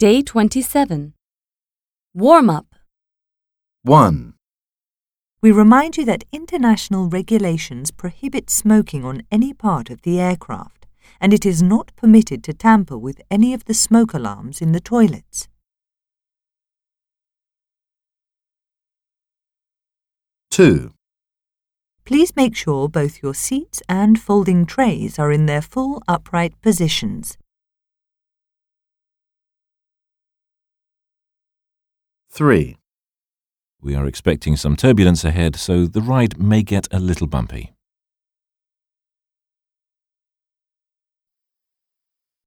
Day 27. Warm-up. 1. We remind you that international regulations prohibit smoking on any part of the aircraft, and it is not permitted to tamper with any of the smoke alarms in the toilets. 2. Please make sure both your seats and folding trays are in their full upright positions. 3. We are expecting some turbulence ahead, so the ride may get a little bumpy.